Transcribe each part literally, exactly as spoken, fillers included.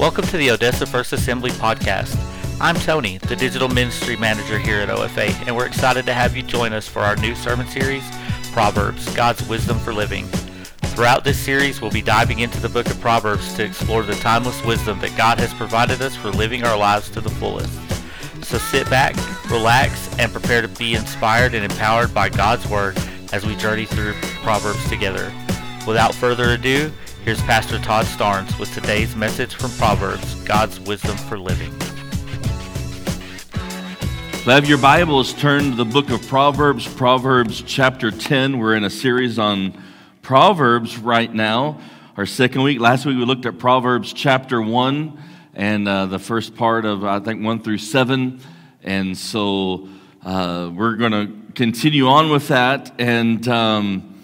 Welcome to the Odessa First Assembly podcast. I'm Tony, the Digital Ministry Manager here at O F A, and we're excited to have you join us for our new sermon series, Proverbs, God's Wisdom for Living. Throughout this series, we'll be diving into the book of Proverbs to explore the timeless wisdom that God has provided us for living our lives to the fullest. So sit back, relax, and prepare to be inspired and empowered by God's Word as we journey through Proverbs together. Without further ado, here's Pastor Todd Starnes with today's message from Proverbs, God's Wisdom for Living. Have your Bibles turned to the book of Proverbs, Proverbs chapter ten. We're in a series on Proverbs right now, our second week. Last week we looked at Proverbs chapter one and uh, the first part of, I think, one through seven. And so uh, we're going to continue on with that and um,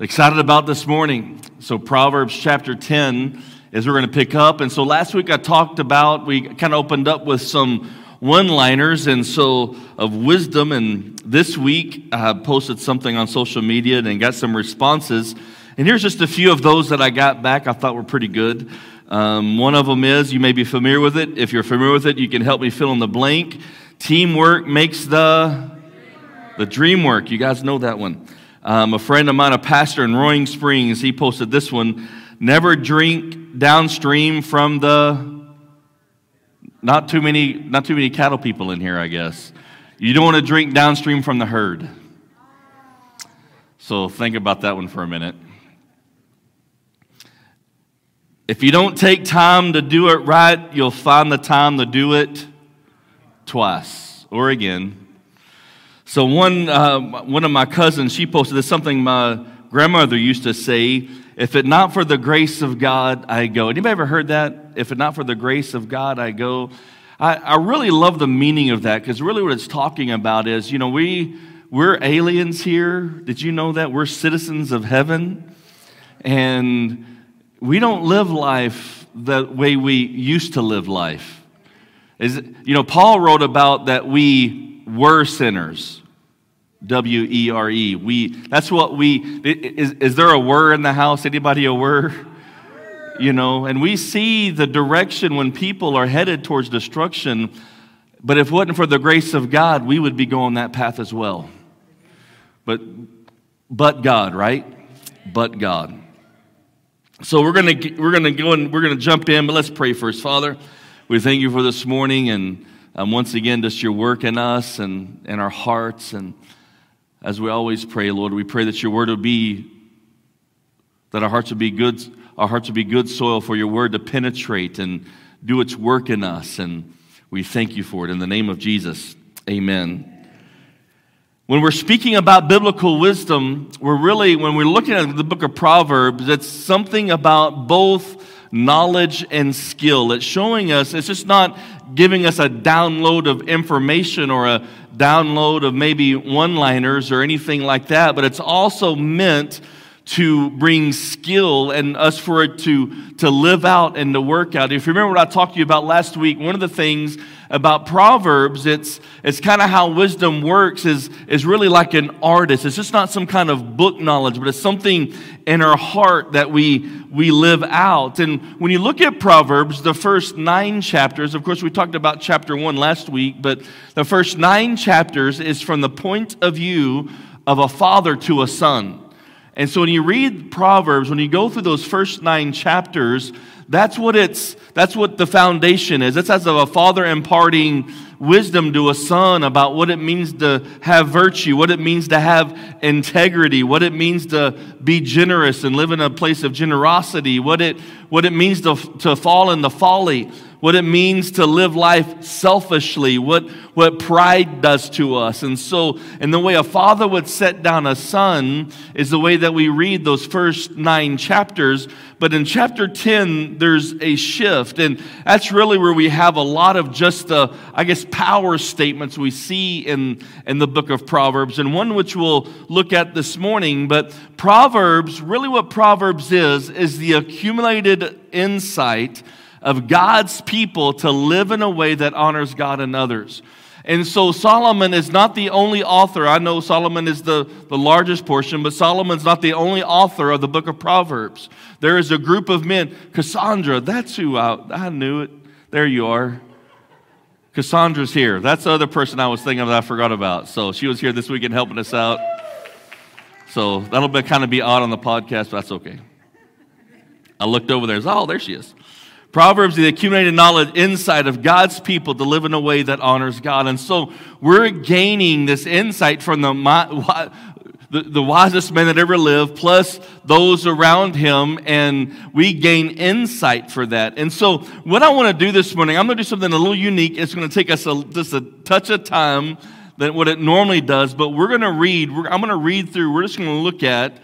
excited about this morning. So Proverbs chapter ten is we're going to pick up. And so last week I talked about, we kind of opened up with some one-liners and so of wisdom, and this week I posted something on social media and got some responses, and here's just a few of those that I got back I thought were pretty good. Um, one of them is, you may be familiar with it. If you're familiar with it, you can help me fill in the blank. Teamwork makes the the dream work. You guys know that one. Um, a friend of mine, a pastor in Roaring Springs, he posted this one: never drink downstream from the... Not too many, not too many cattle people in here, I guess. You don't want to drink downstream from the herd. So think about that one for a minute. If you don't take time to do it right, you'll find the time to do it twice or again. So one, uh, one of my cousins, she posted this, something my grandmother used to say: if it not for the grace of God, I go. Anybody ever heard that? If it not for the grace of God, I go. I, I really love the meaning of that, because really what it's talking about is, you know, we, we're aliens here. Did you know that? We're citizens of heaven. And we don't live life the way we used to live life. Is it, you know, Paul wrote about that we were sinners. W E R E. We, that's what we, is, is there a were in the house? Anybody a were? You know, and we see the direction when people are headed towards destruction, but if it wasn't for the grace of God, we would be going that path as well. But, but God, right? But God. So we're going to, we're going to go and we're going to jump in, but let's pray first. Father, we thank you for this morning, and um, once again, just your work in us and in our hearts. And as we always pray, Lord, we pray that your word will be, that our hearts will be good, our hearts will be good soil for your word to penetrate and do its work in us. And we thank you for it. In the name of Jesus, amen. When we're speaking about biblical wisdom, we're really, when we're looking at the book of Proverbs, it's something about both knowledge and skill. It's showing us, it's just not giving us a download of information or a download of maybe one-liners or anything like that, but it's also meant to bring skill and us for it to, to live out and to work out. If you remember what I talked to you about last week, one of the things about Proverbs, it's it's kind of how wisdom works, is, is really like an artist. It's just not some kind of book knowledge, but it's something in our heart that we, we live out. And when you look at Proverbs, the first nine chapters, of course we talked about chapter one last week, but the first nine chapters is from the point of view of a father to a son. And so when you read Proverbs, when you go through those first nine chapters, that's what it's, that's what the foundation is. It's as of a father imparting wisdom to a son about what it means to have virtue, what it means to have integrity, what it means to be generous and live in a place of generosity, what it, what it means to, to fall into folly, what it means to live life selfishly, what, what pride does to us. And so, and the way a father would set down a son is the way that we read those first nine chapters. But in chapter ten, there's a shift. And that's really where we have a lot of just the, I guess, power statements we see in, in the book of Proverbs, and one which we'll look at this morning. But Proverbs, really what Proverbs is, is the accumulated insight of God's people to live in a way that honors God and others. And so Solomon is not the only author. I know Solomon is the, the largest portion, but Solomon's not the only author of the book of Proverbs. There is a group of men. Cassandra, that's who I, I knew it. There you are. Cassandra's here. That's the other person I was thinking of that I forgot about. So she was here this weekend helping us out. So that'll be, kind of be odd on the podcast, but that's okay. I looked over there. Oh, there she is. Proverbs, the accumulated knowledge, insight of God's people to live in a way that honors God. And so we're gaining this insight from the, the, the wisest man that ever lived, plus those around him, and we gain insight for that. And so what I want to do this morning, I'm going to do something a little unique. It's going to take us a, just a touch of time than what it normally does, but we're going to read. We're, I'm going to read through. We're just going to look at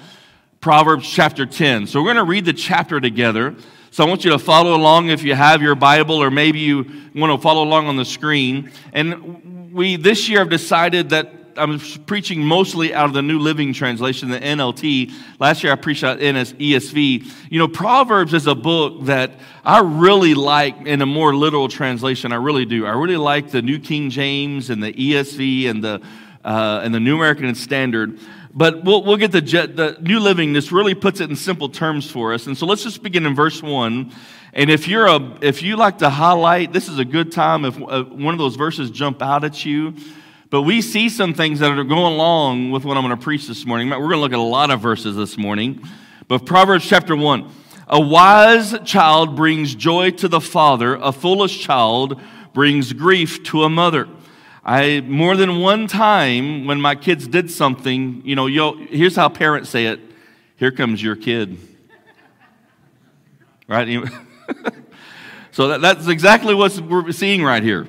Proverbs chapter ten. So we're going to read the chapter together. So I want you to follow along if you have your Bible, or maybe you want to follow along on the screen. And we this year have decided that I'm preaching mostly out of the New Living Translation, the N L T. Last year I preached out E S V. You know, Proverbs is a book that I really like in a more literal translation. I really do. I really like the New King James and the E S V and the uh, and the New American Standard. But we'll, we'll get the, the New Living. This really puts it in simple terms for us. And so let's just begin in verse one. And if you're a, if you like to highlight, this is a good time if one of those verses jump out at you. But we see some things that are going along with what I'm going to preach this morning. We're going to look at a lot of verses this morning. But Proverbs chapter one, a wise child brings joy to the father. A foolish child brings grief to a mother. I, more than one time when my kids did something, you know, yo, here's how parents say it. Here comes your kid. Right? So that, that's exactly what we're seeing right here.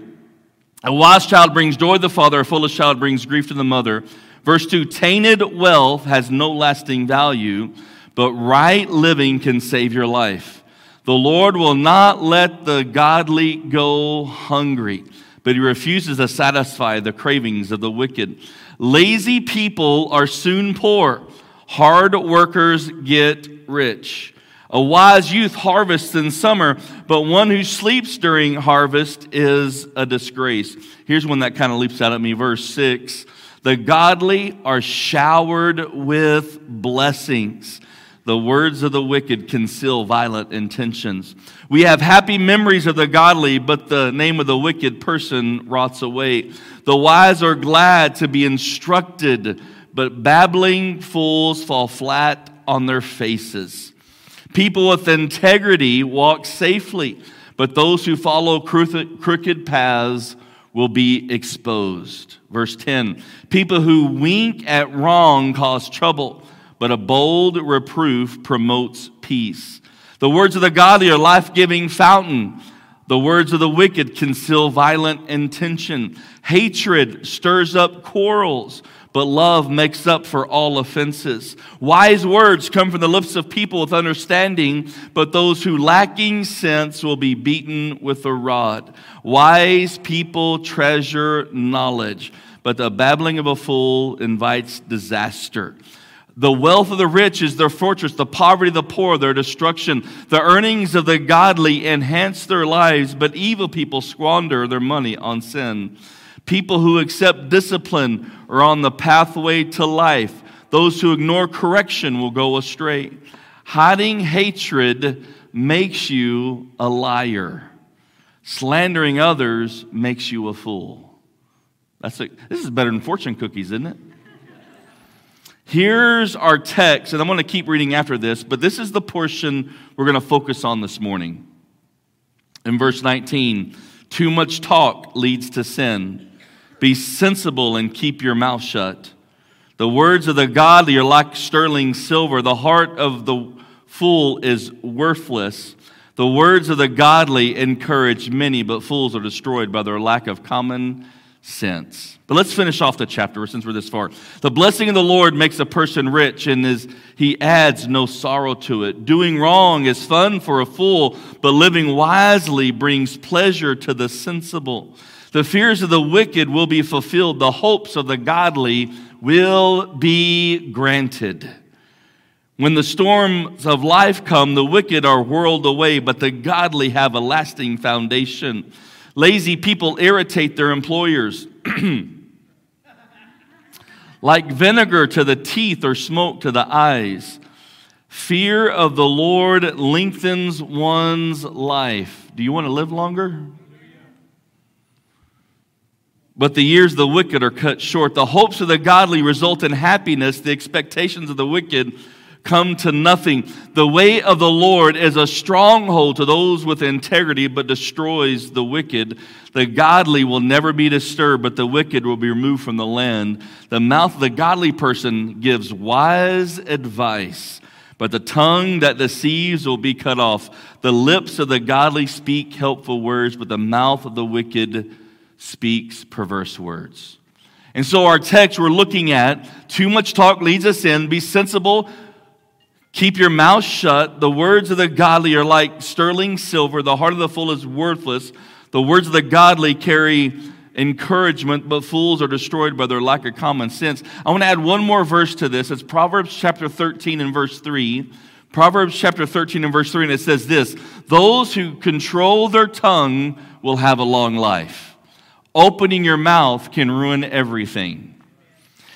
A wise child brings joy to the father. A foolish child brings grief to the mother. Verse two, tainted wealth has no lasting value, but right living can save your life. The Lord will not let the godly go hungry, but he refuses to satisfy the cravings of the wicked. Lazy people are soon poor. Hard workers get rich. A wise youth harvests in summer, but one who sleeps during harvest is a disgrace. Here's one that kind of leaps out at me, verse six. The godly are showered with blessings. The words of the wicked conceal violent intentions. We have happy memories of the godly, but the name of the wicked person rots away. The wise are glad to be instructed, but babbling fools fall flat on their faces. People with integrity walk safely, but those who follow crooked paths will be exposed. Verse ten, people who wink at wrong cause trouble, but a bold reproof promotes peace. The words of the godly are life-giving fountain. The words of the wicked conceal violent intention. Hatred stirs up quarrels, but love makes up for all offenses. Wise words come from the lips of people with understanding, but those who lacking sense will be beaten with a rod. Wise people treasure knowledge, but the babbling of a fool invites disaster. The wealth of the rich is their fortress, the poverty of the poor, their destruction. The earnings of the godly enhance their lives, but evil people squander their money on sin. People who accept discipline are on the pathway to life. Those who ignore correction will go astray. Hiding hatred makes you a liar. Slandering others makes you a fool. That's a, this is better than fortune cookies, isn't it? Here's our text, and I'm going to keep reading after this, but this is the portion we're going to focus on this morning. In verse nineteen, too much talk leads to sin. Be sensible and keep your mouth shut. The words of the godly are like sterling silver. The heart of the fool is worthless. The words of the godly encourage many, but fools are destroyed by their lack of common sense. But let's finish off the chapter since we're this far. The blessing of the Lord makes a person rich, and is he adds no sorrow to it. Doing wrong is fun for a fool, but living wisely brings pleasure to the sensible. The fears of the wicked will be fulfilled. The hopes of the godly will be granted. When the storms of life come, the wicked are whirled away, but the godly have a lasting foundation. Lazy people irritate their employers, Like vinegar to the teeth or smoke to the eyes. Fear of the Lord lengthens one's life. Do you want to live longer? But the years of the wicked are cut short. The hopes of the godly result in happiness. The expectations of the wicked come to nothing. The way of the Lord is a stronghold to those with integrity, but destroys the wicked. The godly will never be disturbed, but the wicked will be removed from the land. The mouth of the godly person gives wise advice, but the tongue that deceives will be cut off. The lips of the godly speak helpful words, but the mouth of the wicked speaks perverse words. And so our text we're looking at, too much talk leads us in. Be sensible, keep your mouth shut. The words of the godly are like sterling silver. The heart of the fool is worthless. The words of the godly carry encouragement, but fools are destroyed by their lack of common sense. I want to add one more verse to this. It's Proverbs chapter thirteen and verse three. Proverbs chapter thirteen and verse three, and it says this: those who control their tongue will have a long life. Opening your mouth can ruin everything.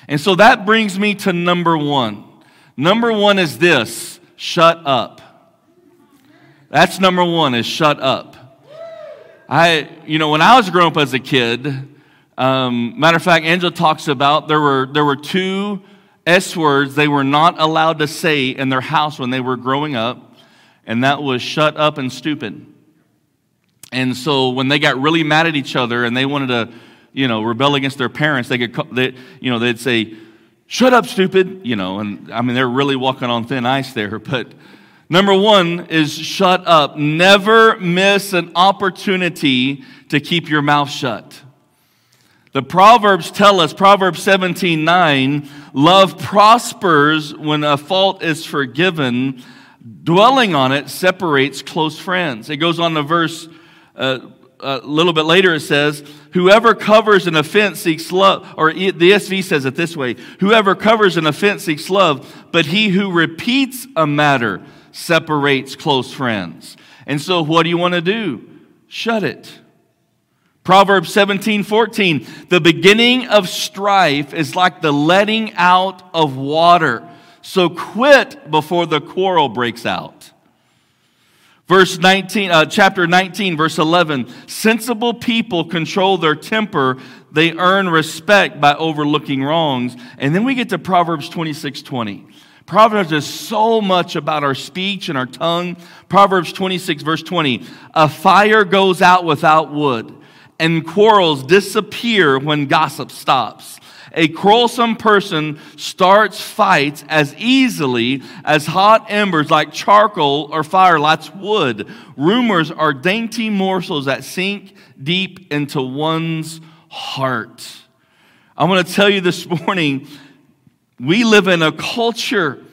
And so that brings me to number one. Number one is this: shut up. That's number one, is shut up. I, you know, when I was growing up as a kid, um, matter of fact, Angela talks about there were there were two S words they were not allowed to say in their house when they were growing up, and that was shut up and stupid. And so when they got really mad at each other and they wanted to, you know, rebel against their parents, they could, they, you know, they'd say, "Shut up, stupid," you know. And I mean, they're really walking on thin ice there. But number one is shut up. Never miss an opportunity to keep your mouth shut. The Proverbs tell us, Proverbs seventeen nine, love prospers when a fault is forgiven. Dwelling on it separates close friends. It goes on to verse Uh, a little bit later, it says, whoever covers an offense seeks love, or the E S V says it this way, whoever covers an offense seeks love, but he who repeats a matter separates close friends. And so what do you want to do? Shut it. Proverbs seventeen fourteen, the beginning of strife is like the letting out of water, so quit before the quarrel breaks out. Verse nineteen, uh, chapter nineteen, verse eleven, sensible people control their temper. They earn respect by overlooking wrongs. And then we get to Proverbs twenty-six twenty. Proverbs is so much about our speech and our tongue. Proverbs twenty-six, verse twenty, a fire goes out without wood, and quarrels disappear when gossip stops. A quarrelsome person starts fights as easily as hot embers like charcoal or fire lights wood. Rumors are dainty morsels that sink deep into one's heart. I want to tell you this morning, we live in a culture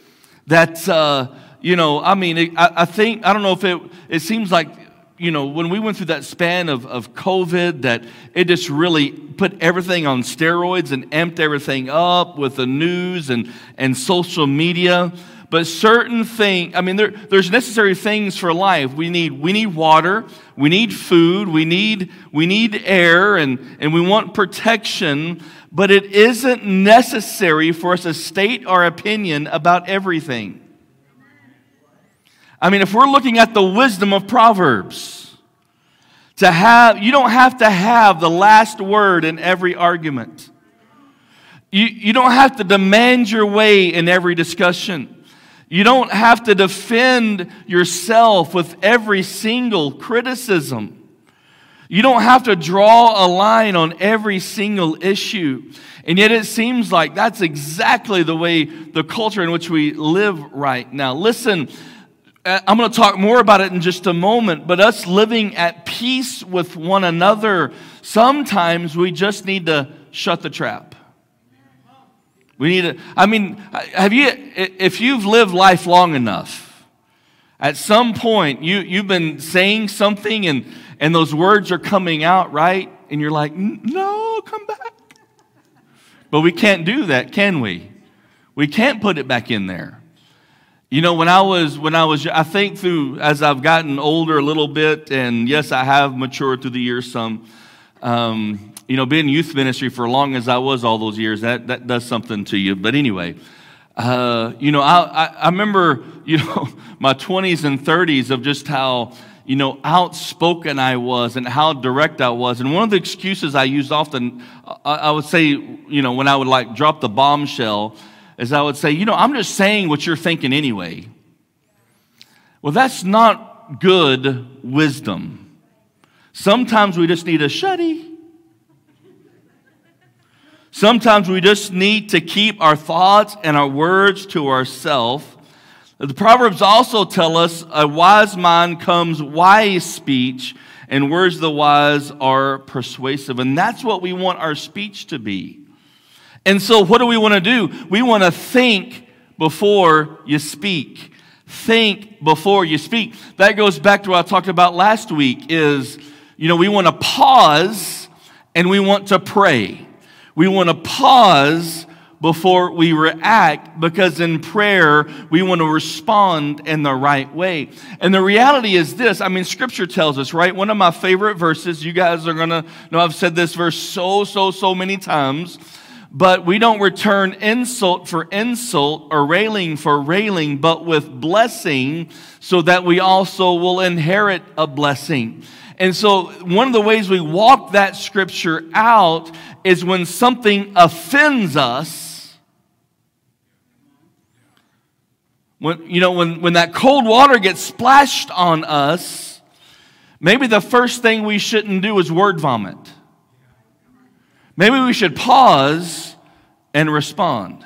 that, uh, you know, I mean, I, I think, I don't know if it, it seems like, you know, when we went through that span of, of COVID, that it just really put everything on steroids and amped everything up with the news and, and social media. But certain things, I mean, there, there's necessary things for life. We need we need water, we need food, we need we need air, and, and we want protection. But it isn't necessary for us to state our opinion about everything. I mean, if we're looking at the wisdom of Proverbs, to have, you don't have to have the last word in every argument. You, you don't have to demand your way in every discussion. You don't have to defend yourself with every single criticism. You don't have to draw a line on every single issue. And yet it seems like that's exactly the way, the culture in which we live right now. Listen, I'm going to talk more about it in just a moment, but us living at peace with one another, sometimes we just need to shut the trap. We need to, I mean, have you, if you've lived life long enough, at some point you, you've been saying something and, and those words are coming out, right? And you're like, no, come back. But we can't do that, can we? We can't put it back in there. You know, when I was, when I was, I think through, as I've gotten older a little bit, and yes, I have matured through the years some, um, you know, being in youth ministry for as long as I was all those years, that, that does something to you. But anyway, uh, you know, I, I, I remember, you know, my twenties and thirties of just how, you know, outspoken I was and how direct I was. And one of the excuses I used often, I, I would say, you know, when I would like drop the bombshell, is I would say, you know, I'm just saying what you're thinking anyway. Well, that's not good wisdom. Sometimes we just need a shutty. Sometimes we just need to keep our thoughts and our words to ourselves. The Proverbs also tell us a wise mind comes wise speech, and words of the wise are persuasive. And that's what we want our speech to be. And so what do we want to do? We want to think before you speak. Think before you speak. That goes back to what I talked about last week is, you know, we want to pause and we want to pray. We want to pause before we react, because in prayer, we want to respond in the right way. And the reality is this. I mean, Scripture tells us, right? One of my favorite verses, you guys are going to know I've said this verse so, so, so many times, but we don't return insult for insult or railing for railing, but with blessing, so that we also will inherit a blessing. And so one of the ways we walk that scripture out is when something offends us, when, you know, when, when that cold water gets splashed on us, maybe the first thing we shouldn't do is word vomit. Maybe we should pause and respond.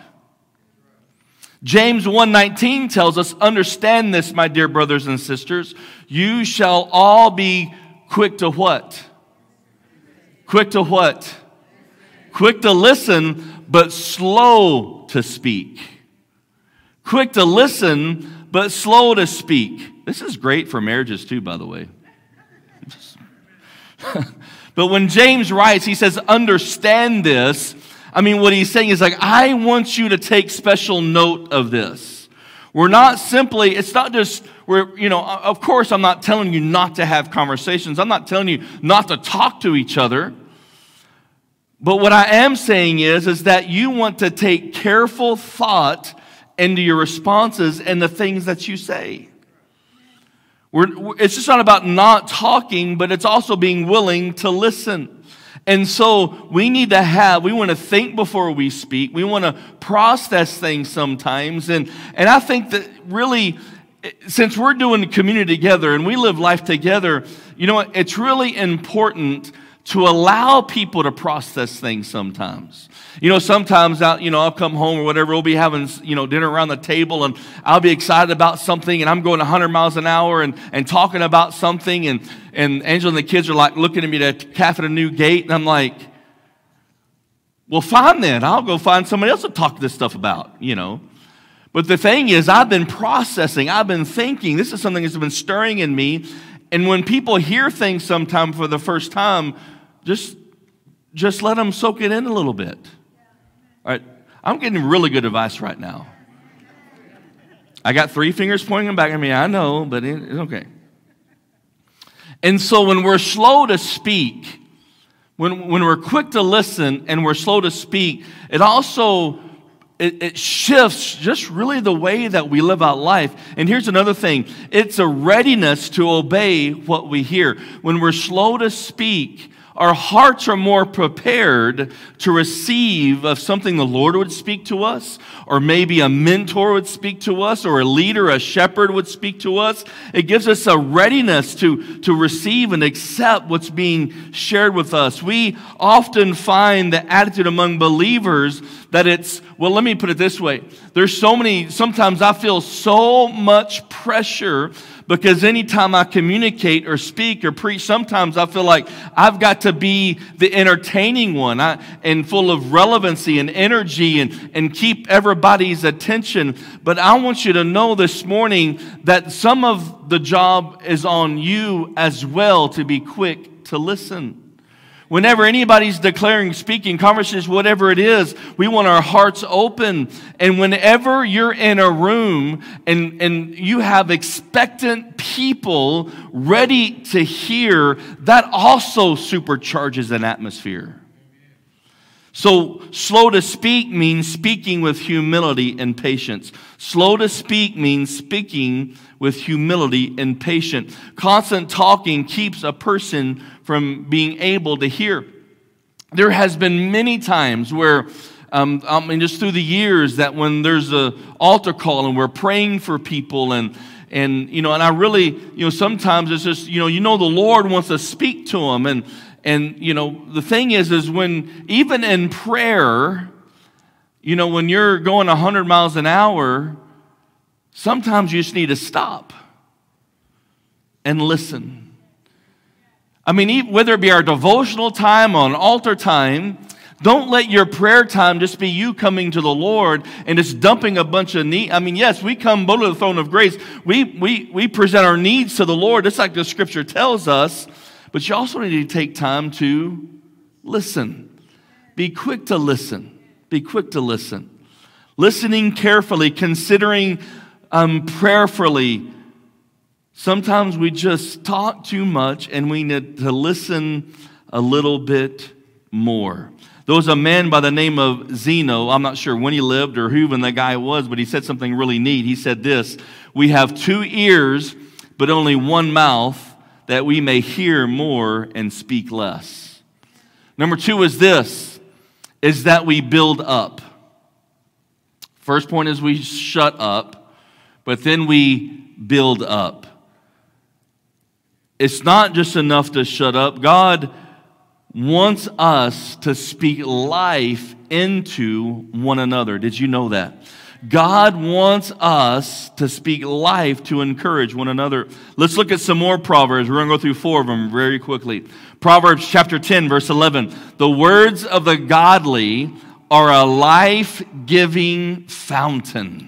James one nineteen tells us, understand this, my dear brothers and sisters, you shall all be quick to what? Quick to what? Quick to listen, but slow to speak. Quick to listen, but slow to speak. This is great for marriages too, by the way. But when James writes, he says, understand this. I mean, what he's saying is like, I want you to take special note of this. We're not simply, it's not just, we're, you know, of course I'm not telling you not to have conversations. I'm not telling you not to talk to each other. But what I am saying is, is that you want to take careful thought into your responses and the things that you say. We're, it's just not about not talking, but it's also being willing to listen. And so we need to have, we want to think before we speak. We want to process things sometimes. And, and I think that really, since we're doing community together and we live life together, you know, it's really important to allow people to process things sometimes. You know, sometimes I'll, you know, I'll come home or whatever, we'll be having, you know, dinner around the table and I'll be excited about something and I'm going one hundred miles an hour and, and talking about something and, And Angela and the kids are like looking at me to Cafe the New Gate. And I'm like, well, fine then. I'll go find somebody else to talk this stuff about, you know. But the thing is, I've been processing. I've been thinking. This is something that's been stirring in me. And when people hear things sometime for the first time, just, just let them soak it in a little bit. All right. I'm getting really good advice right now. I got three fingers pointing back at me. I know, but it's okay. And so when we're slow to speak, when when we're quick to listen and we're slow to speak, it also, it, it shifts just really the way that we live out life. And here's another thing. It's a readiness to obey what we hear. When we're slow to speak, our hearts are more prepared to receive of something the Lord would speak to us, or maybe a mentor would speak to us, or a leader, a shepherd would speak to us. It gives us a readiness to, to receive and accept what's being shared with us. We often find the attitude among believers that it's, well, let me put it this way. There's so many, sometimes I feel so much pressure because anytime I communicate or speak or preach, sometimes I feel like I've got to be the entertaining one I, and full of relevancy and energy and, and keep everybody's attention. But I want you to know this morning that some of the job is on you as well to be quick to listen. Whenever anybody's declaring, speaking, conversations, whatever it is, we want our hearts open. And whenever you're in a room and, and you have expectant people ready to hear, that also supercharges an atmosphere. So slow to speak means speaking with humility and patience. Slow to speak means speaking with humility and patience. Constant talking keeps a person from being able to hear. There has been many times where, um, I mean, just through the years, that when there's an altar call and we're praying for people and And, you know, and I really, you know, sometimes it's just, you know, you know, the Lord wants to speak to them. And, and, you know, the thing is, is when, even in prayer, you know, when you're going one hundred miles an hour, sometimes you just need to stop and listen. I mean, whether it be our devotional time or an altar time, don't let your prayer time just be you coming to the Lord and just dumping a bunch of needs. I mean, yes, we come boldly to the throne of grace. We we we present our needs to the Lord. It's like the Scripture tells us. But you also need to take time to listen. Be quick to listen. Be quick to listen. Listening carefully, considering um, prayerfully. Sometimes we just talk too much and we need to listen a little bit more. There was a man by the name of Zeno. I'm not sure when he lived or who even the guy was, but he said something really neat. He said this: "We have two ears, but only one mouth, that we may hear more and speak less." Number two is this, is that we build up. First point is we shut up, but then we build up. It's not just enough to shut up. God wants us to speak life into one another. Did you know that? God wants us to speak life to encourage one another. Let's look at some more Proverbs. We're going to go through four of them very quickly. Proverbs chapter ten, verse eleven. The words of the godly are a life-giving fountain.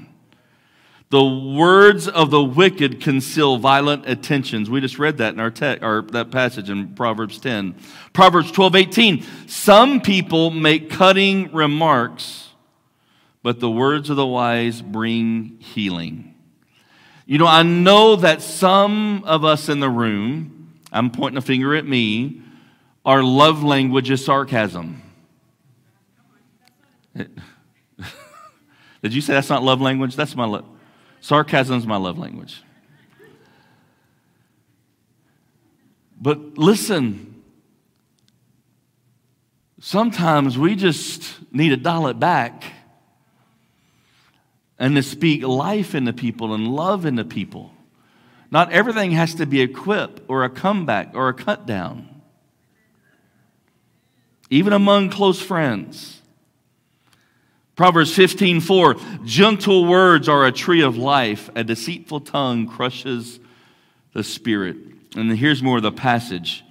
The words of the wicked conceal violent intentions. We just read that in our text, or that passage in Proverbs ten. Proverbs twelve, eighteen. Some people make cutting remarks, but the words of the wise bring healing. You know, I know that some of us in the room, I'm pointing a finger at me, our love language is sarcasm. Did you say that's not love language? That's my love. Sarcasm's my love language. But listen, sometimes we just need to dial it back and to speak life into people and love into people. Not everything has to be a quip or a comeback or a cut down. Even among close friends. Proverbs fifteen four, gentle words are a tree of life. A deceitful tongue crushes the spirit. And here's more of the passage.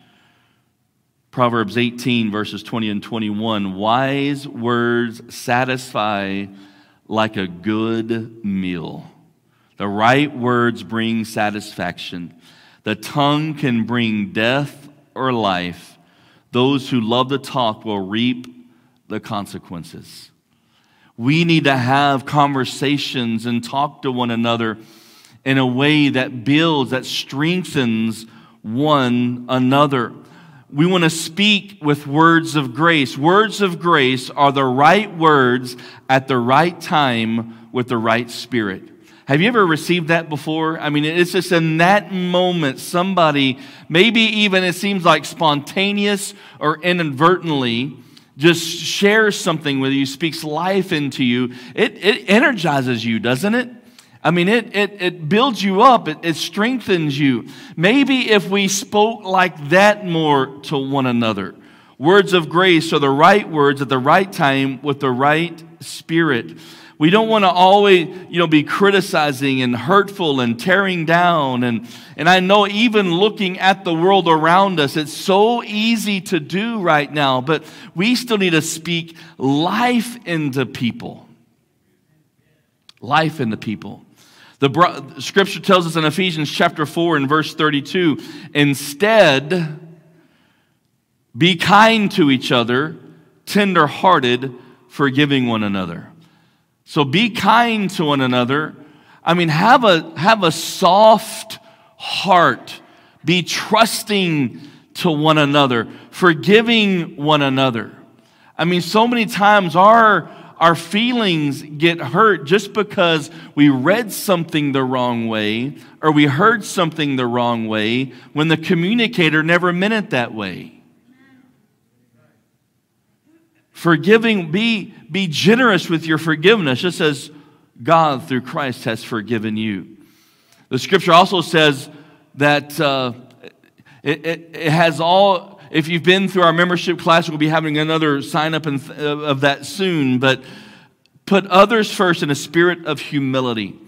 Proverbs eighteen, verses twenty and twenty-one. Wise words satisfy like a good meal. The right words bring satisfaction. The tongue can bring death or life. Those who love to talk will reap the consequences. We need to have conversations and talk to one another in a way that builds, that strengthens one another. We want to speak with words of grace. Words of grace are the right words at the right time with the right spirit. Have you ever received that before? I mean, it's just in that moment, somebody, maybe even it seems like spontaneous or inadvertently, just shares something with you, speaks life into you. It it energizes you, doesn't it? I mean, it it, it builds you up. It, it strengthens you. Maybe if we spoke like that more to one another. Words of grace are the right words at the right time with the right spirit. We don't want to always, you know, be criticizing and hurtful and tearing down. And, and I know even looking at the world around us, it's so easy to do right now. But we still need to speak life into people. Life into people. The bro- Scripture tells us in Ephesians chapter four and verse thirty-two, instead, be kind to each other, tender-hearted, forgiving one another. So be kind to one another. I mean, have a have a soft heart. Be trusting to one another, forgiving one another. I mean, so many times our our feelings get hurt just because we read something the wrong way or we heard something the wrong way when the communicator never meant it that way. Forgiving, be, be generous with your forgiveness, just as God through Christ has forgiven you. The scripture also says that uh, it, it, it has all... If you've been through our membership class, we'll be having another sign-up th- of that soon, but put others first in a spirit of humility.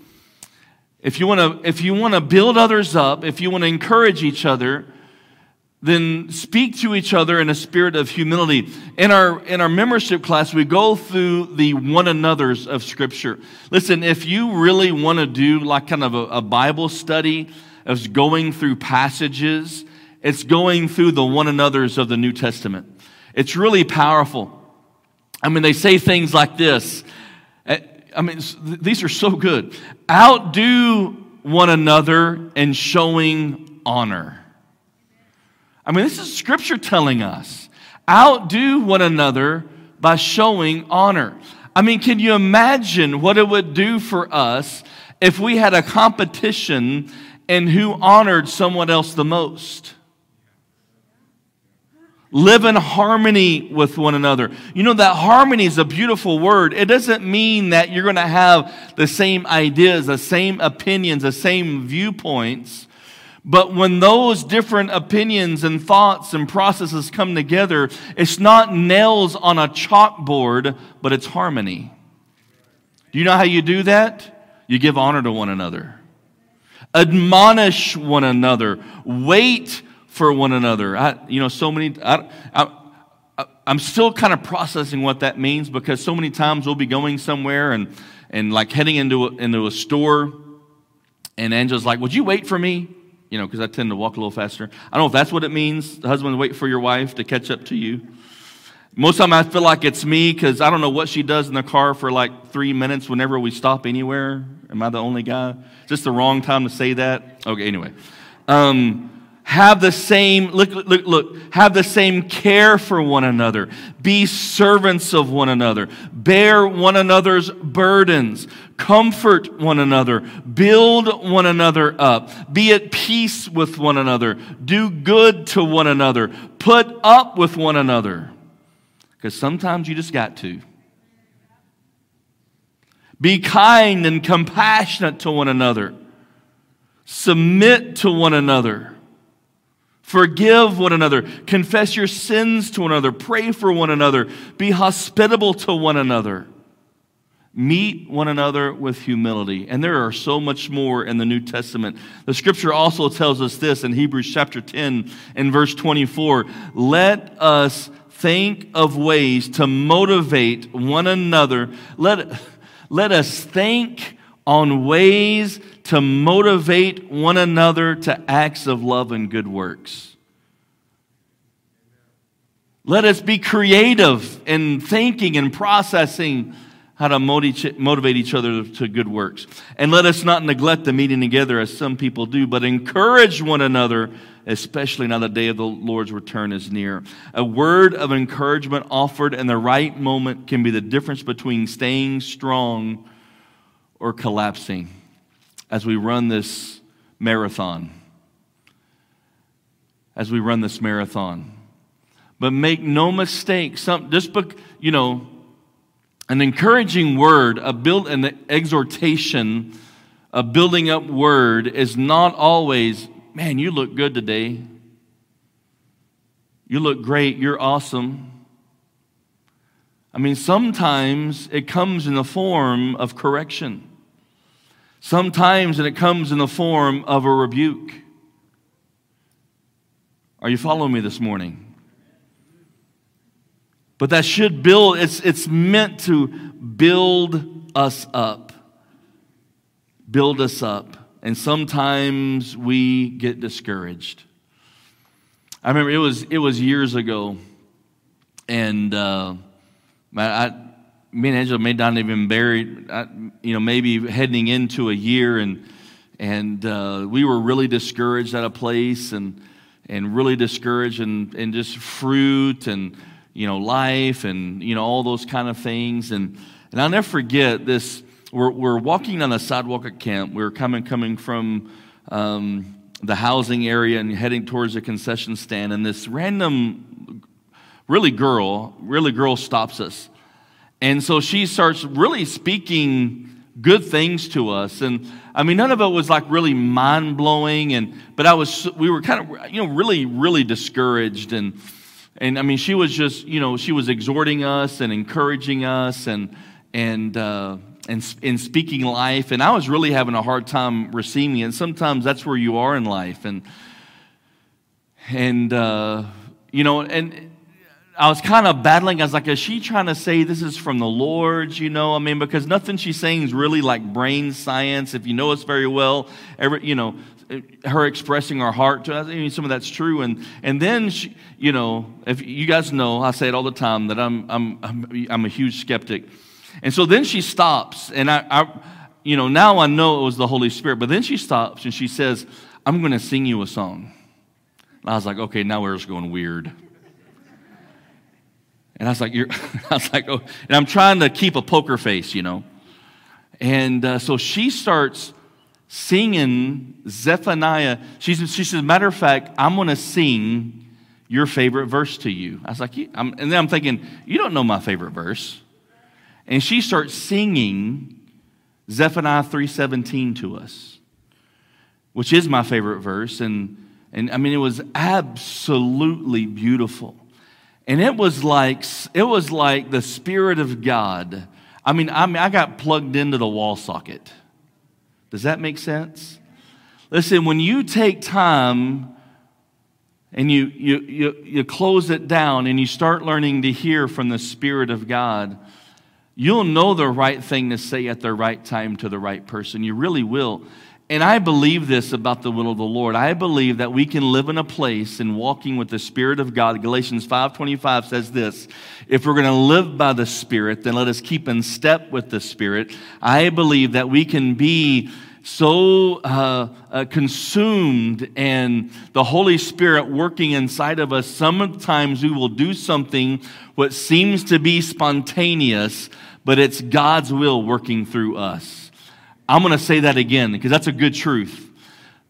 If you want to if you want to build others up, if you want to encourage each other, then speak to each other in a spirit of humility. In our, in our membership class, we go through the one another's of Scripture. Listen, if you really want to do like kind of a, a Bible study of going through passages, it's going through the one another's of the New Testament. It's really powerful. I mean, they say things like this. I mean, these are so good. Outdo one another in showing honor. I mean, this is Scripture telling us. Outdo one another by showing honor. I mean, can you imagine what it would do for us if we had a competition in who honored someone else the most? Live in harmony with one another. You know, that harmony is a beautiful word. It doesn't mean that you're going to have the same ideas, the same opinions, the same viewpoints. But when those different opinions and thoughts and processes come together, it's not nails on a chalkboard, but it's harmony. Do you know how you do that? You give honor to one another. Admonish one another. Wait for one another. I, you know, so many, I, I, I, I'm still kind of processing what that means, because so many times we'll be going somewhere and, and like heading into a, into a store, and Angela's like, would you wait for me? You know, because I tend to walk a little faster. I don't know if that's what it means, the husband, wait for your wife to catch up to you. Most of the time I feel like it's me, because I don't know what she does in the car for like three minutes whenever we stop anywhere. Am I the only guy? Is this the wrong time to say that? Okay, anyway. Um... Have the same, look, look, look, have the same care for one another. Be servants of one another. Bear one another's burdens. Comfort one another. Build one another up. Be at peace with one another. Do good to one another. Put up with one another. Because sometimes you just got to. Be kind and compassionate to one another. Submit to one another. Forgive one another. Confess your sins to one another. Pray for one another. Be hospitable to one another. Meet one another with humility. And there are so much more in the New Testament. The Scripture also tells us this in Hebrews chapter ten and verse twenty-four. Let us think of ways to motivate one another. Let, let us think on ways to motivate one another to acts of love and good works. Let us be creative in thinking and processing how to motivate each other to good works. And let us not neglect the meeting together as some people do, but encourage one another, especially now the day of the Lord's return is near. A word of encouragement offered in the right moment can be the difference between staying strong or collapsing as we run this marathon. As we run this marathon. But make no mistake, some, just, be, you know, an encouraging word, a build, an exhortation, a building up word is not always, man, you look good today. You look great. You're awesome. I mean, sometimes it comes in the form of correction. Sometimes it comes in the form of a rebuke. Are you following me this morning? But that should build, it's, it's meant to build us up. Build us up. And sometimes we get discouraged. I remember it was, it was years ago, and uh, I... me and Angela may not have been married, you know, maybe heading into a year, and and uh, we were really discouraged at a place, and and really discouraged, and and just fruit and you know, life and, you know, all those kind of things. And, and I'll never forget this. We're, we're walking on a sidewalk at camp. We were coming, coming from um, the housing area and heading towards the concession stand. And this random, really girl, really girl stops us. And so she starts really speaking good things to us. And I mean, none of it was like really mind blowing. And, but I was, we were kind of, you know, really, really discouraged. And, and I mean, she was just, you know, she was exhorting us and encouraging us and, and, uh, and in speaking life, and I was really having a hard time receiving it. And sometimes that's where you are in life, and and uh, you know, and I was kind of battling. I was like, is she trying to say this is from the Lord? You know, I mean, because nothing she's saying is really like brain science. If you know us very well, every you know, her expressing her heart to us. I mean, some of that's true, and and then she, you know, if you guys know, I say it all the time that I'm I'm I'm, I'm a huge skeptic. And so then she stops, and I, I, you know, now I know it was the Holy Spirit, but then she stops, and she says, I'm going to sing you a song. And I was like, okay, now we're just going weird. And I was like, You're, I was like, oh, and I'm trying to keep a poker face, you know. And uh, so she starts singing Zephaniah. She's, she says, matter of fact, I'm going to sing your favorite verse to you. I was like, yeah. I'm, and then I'm thinking, you don't know my favorite verse. And she starts singing Zephaniah three seventeen to us, which is my favorite verse. And and I mean, it was absolutely beautiful. And it was like it was like the Spirit of God. I mean, I mean, I got plugged into the wall socket. Does that make sense? Listen, when you take time and you you you, you close it down and you start learning to hear from the Spirit of God, you'll know the right thing to say at the right time to the right person. You really will. And I believe this about the will of the Lord. I believe that we can live in a place in walking with the Spirit of God. Galatians five twenty-five says this, if we're going to live by the Spirit, then let us keep in step with the Spirit. I believe that we can be so uh, uh, consumed and the Holy Spirit working inside of us. Sometimes we will do something what seems to be spontaneous, but it's God's will working through us. I'm going to say that again because that's a good truth.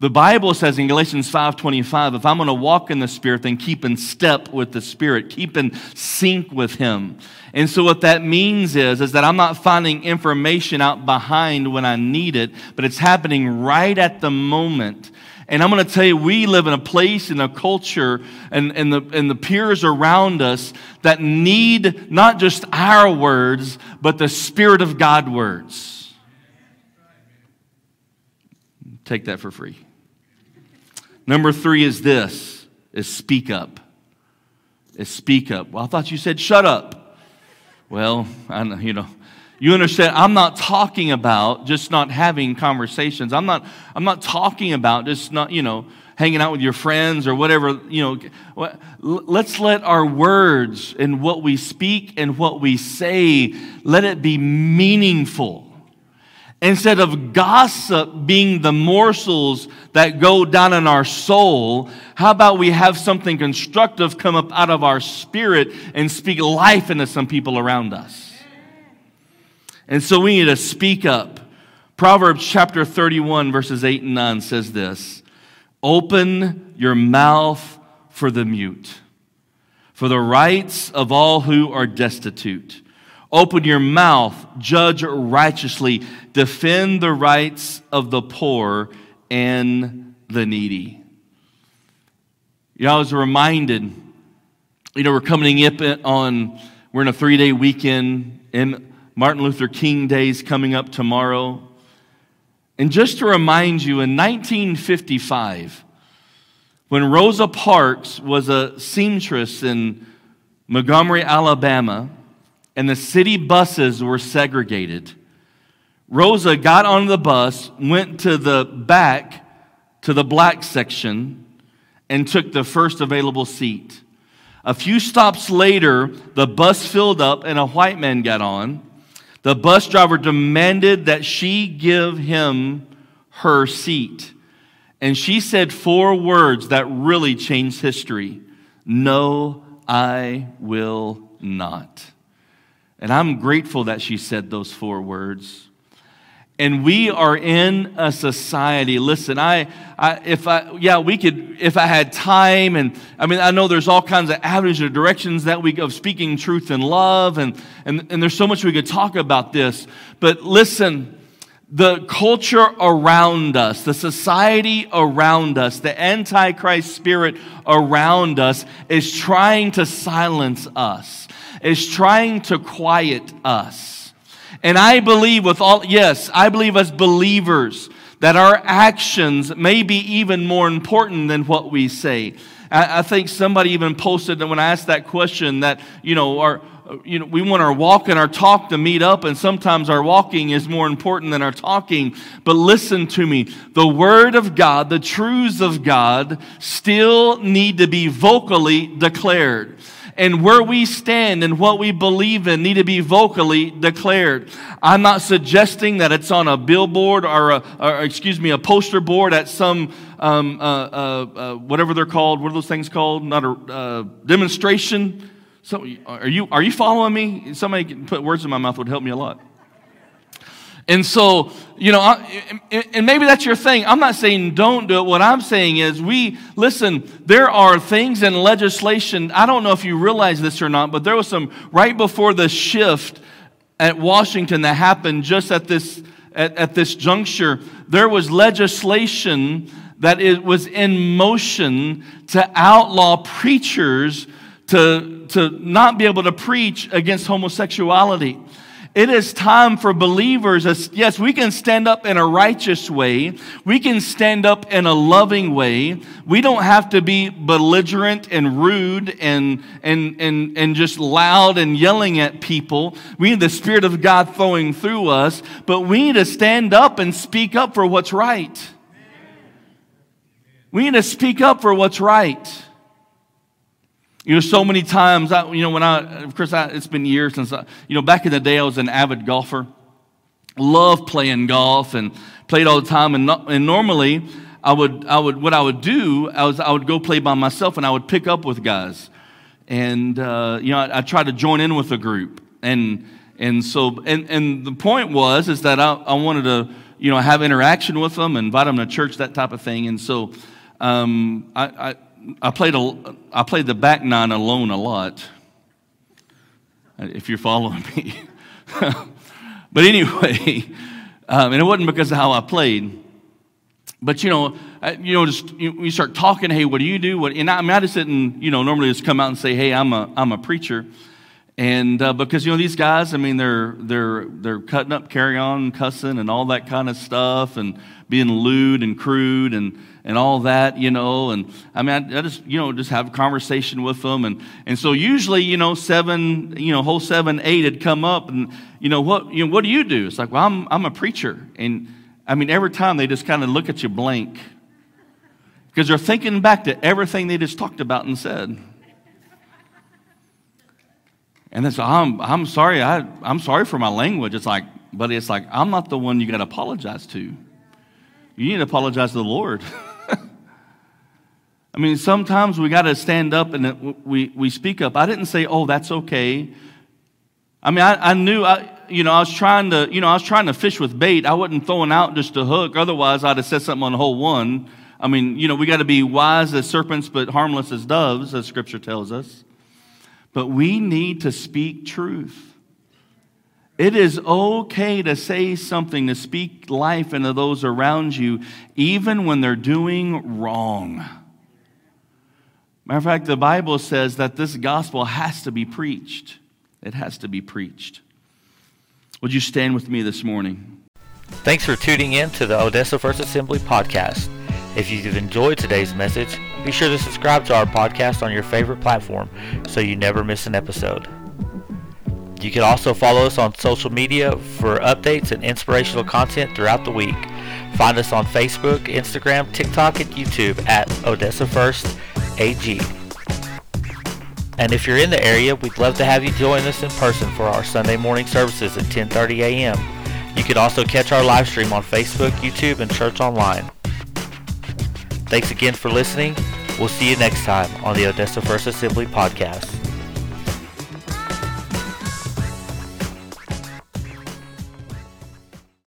The Bible says in Galatians five twenty-five, if I'm going to walk in the Spirit, then keep in step with the Spirit, keep in sync with Him. And so what that means is, is that I'm not finding information out behind when I need it, but it's happening right at the moment. And I'm going to tell you, we live in a place, in a culture, and, and, the, and the peers around us that need not just our words, but the Spirit of God words. Take that for free. Number three is this, is speak up. Is speak up. Well, I thought you said shut up. Well, I know, you know. You understand, I'm not talking about just not having conversations. I'm not I'm not talking about just not, you know, hanging out with your friends or whatever, you know. Let's let our words and what we speak and what we say, let it be meaningful. Instead of gossip being the morsels that go down in our soul, how about we have something constructive come up out of our spirit and speak life into some people around us? And so we need to speak up. Proverbs chapter thirty-one, verses eight and nine says this, open your mouth for the mute, for the rights of all who are destitute. Open your mouth, judge righteously, defend the rights of the poor and the needy. You know, I was reminded, you know, we're coming up on, we're in a three-day weekend in Martin Luther King Day's coming up tomorrow. And just to remind you, in nineteen fifty-five, when Rosa Parks was a seamstress in Montgomery, Alabama, and the city buses were segregated, Rosa got on the bus, went to the back, to the black section, and took the first available seat. A few stops later, the bus filled up and a white man got on. The bus driver demanded that she give him her seat. And she said four words that really changed history. No, I will not. And I'm grateful that she said those four words. And we are in a society. Listen, I, I, if I, yeah, we could, if I had time, and I mean, I know there's all kinds of avenues or directions that we of speaking truth and love, and and and there's so much we could talk about this. But listen, the culture around us, the society around us, the Antichrist spirit around us is trying to silence us, is trying to quiet us. And I believe with all, yes, I believe as believers that our actions may be even more important than what we say. I, I think somebody even posted that when I asked that question that, you know, our, you know, we want our walk and our talk to meet up, and sometimes our walking is more important than our talking. But listen to me. The Word of God, the truths of God still need to be vocally declared. And where we stand and what we believe in need to be vocally declared. I'm not suggesting that it's on a billboard or, a, or excuse me, a poster board at some, um, uh, uh, uh, whatever they're called. What are those things called? Not a uh, demonstration. So, are you are you following me? Somebody can put words in my mouth would help me a lot. And so, you know, I, and maybe that's your thing. I'm not saying don't do it. What I'm saying is we, listen, there are things in legislation. I don't know if you realize this or not, but there was some right before the shift at Washington that happened just at this, at, at this juncture. There was legislation that it was in motion to outlaw preachers to, to not be able to preach against homosexuality. It is time for believers, yes, we can stand up in a righteous way. We can stand up in a loving way. We don't have to be belligerent and rude and and and, and just loud and yelling at people. We need the Spirit of God flowing through us, but we need to stand up and speak up for what's right. We need to speak up for what's right. You know, so many times, I, you know, when I, of course, I, it's been years since, I, you know, back in the day, I was an avid golfer. Loved playing golf and played all the time. And, not, and normally, I would, I would, what I would do, I was, I would go play by myself and I would pick up with guys. And, uh, you know, I, I tried to join in with a group. And, and so, and, and the point was, is that I, I wanted to, you know, have interaction with them, invite them to church, that type of thing. And so, um, I, I, I played a, I played the back nine alone a lot, if you're following me. But anyway, um, and it wasn't because of how I played. But, you know, I, you know, just you, you start talking, hey, what do you do? What? And I, I mean, I just didn't, you know, normally just come out and say, hey, I'm a, I'm a preacher. And uh, because, you know, these guys, I mean, they're, they're, they're cutting up carry-on, cussing and all that kind of stuff and being lewd and crude and and all that, you know, and I mean, I, I just, you know, just have a conversation with them. And, and so usually, you know, seven, you know, whole seven, eight had come up and, you know, what, you know, what do you do? It's like, well, I'm, I'm a preacher. And I mean, every time they just kind of look at you blank because they're thinking back to everything they just talked about and said. And that's, I'm, I'm sorry. I, I'm sorry for my language. It's like, but it's like, I'm not the one you got to apologize to. You need to apologize to the Lord. I mean, sometimes we got to stand up and we, we speak up. I didn't say, oh, that's okay. I mean, I, I knew, I you know, I was trying to, you know, I was trying to fish with bait. I wasn't throwing out just a hook. Otherwise, I'd have said something on hole one. I mean, you know, we got to be wise as serpents, but harmless as doves, as Scripture tells us. But we need to speak truth. It is okay to say something, to speak life into those around you, even when they're doing wrong. Matter of fact, the Bible says that this gospel has to be preached. It has to be preached. Would you stand with me this morning? Thanks for tuning in to the Odessa First Assembly podcast. If you've enjoyed today's message, be sure to subscribe to our podcast on your favorite platform so you never miss an episode. You can also follow us on social media for updates and inspirational content throughout the week. Find us on Facebook, Instagram, TikTok, and YouTube at Odessa First A G. And if you're in the area, we'd love to have you join us in person for our Sunday morning services at ten thirty a.m. You can also catch our live stream on Facebook, YouTube, and Church Online. Thanks again for listening. We'll see you next time on the Odessa First Assembly podcast.